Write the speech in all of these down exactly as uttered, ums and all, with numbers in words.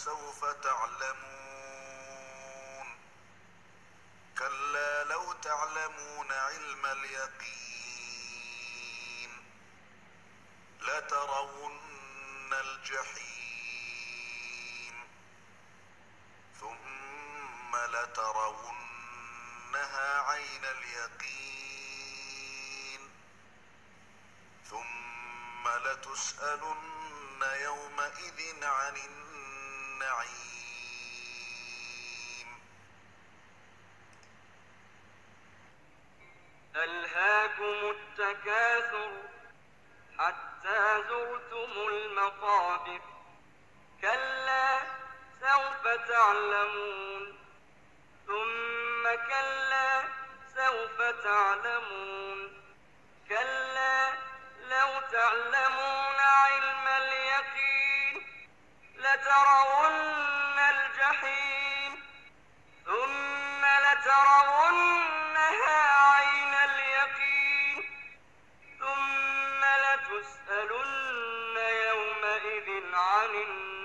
فسوف تعلمون كلا لو تعلمون علم اليقين لترون الجحيم ثم لترونها عين اليقين ثم لتسألن يومئذ عن النعيم. ألهاكم التكاثر حتى زرتم المقابر كلا سوف تعلمون ثم كلا سوف تعلمون كلا لو تعلمون علم اليقين لترون الجحيم ثم لترونها عين اليقين ثم لتسألن يومئذ عن النعيم.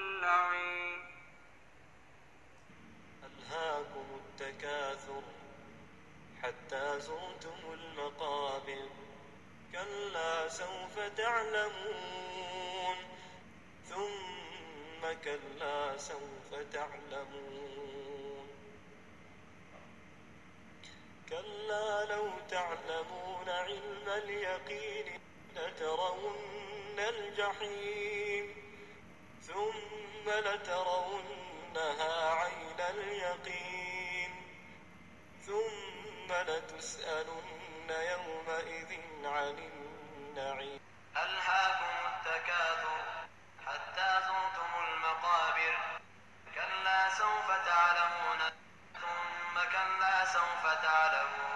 ألهاكم التكاثر حتى زرتم المقابر كلا سوف تعلمون ثم كلا سوف تعلمون كلا لو تعلمون علم اليقين لترون الجحيم ثم لترونها عين اليقين ثم لتسألن يومئذ عن النعيم. ألهاكم التكاثر حتى زرتم المقابر كلا سوف تعلمون ثم كلا سوف تعلمون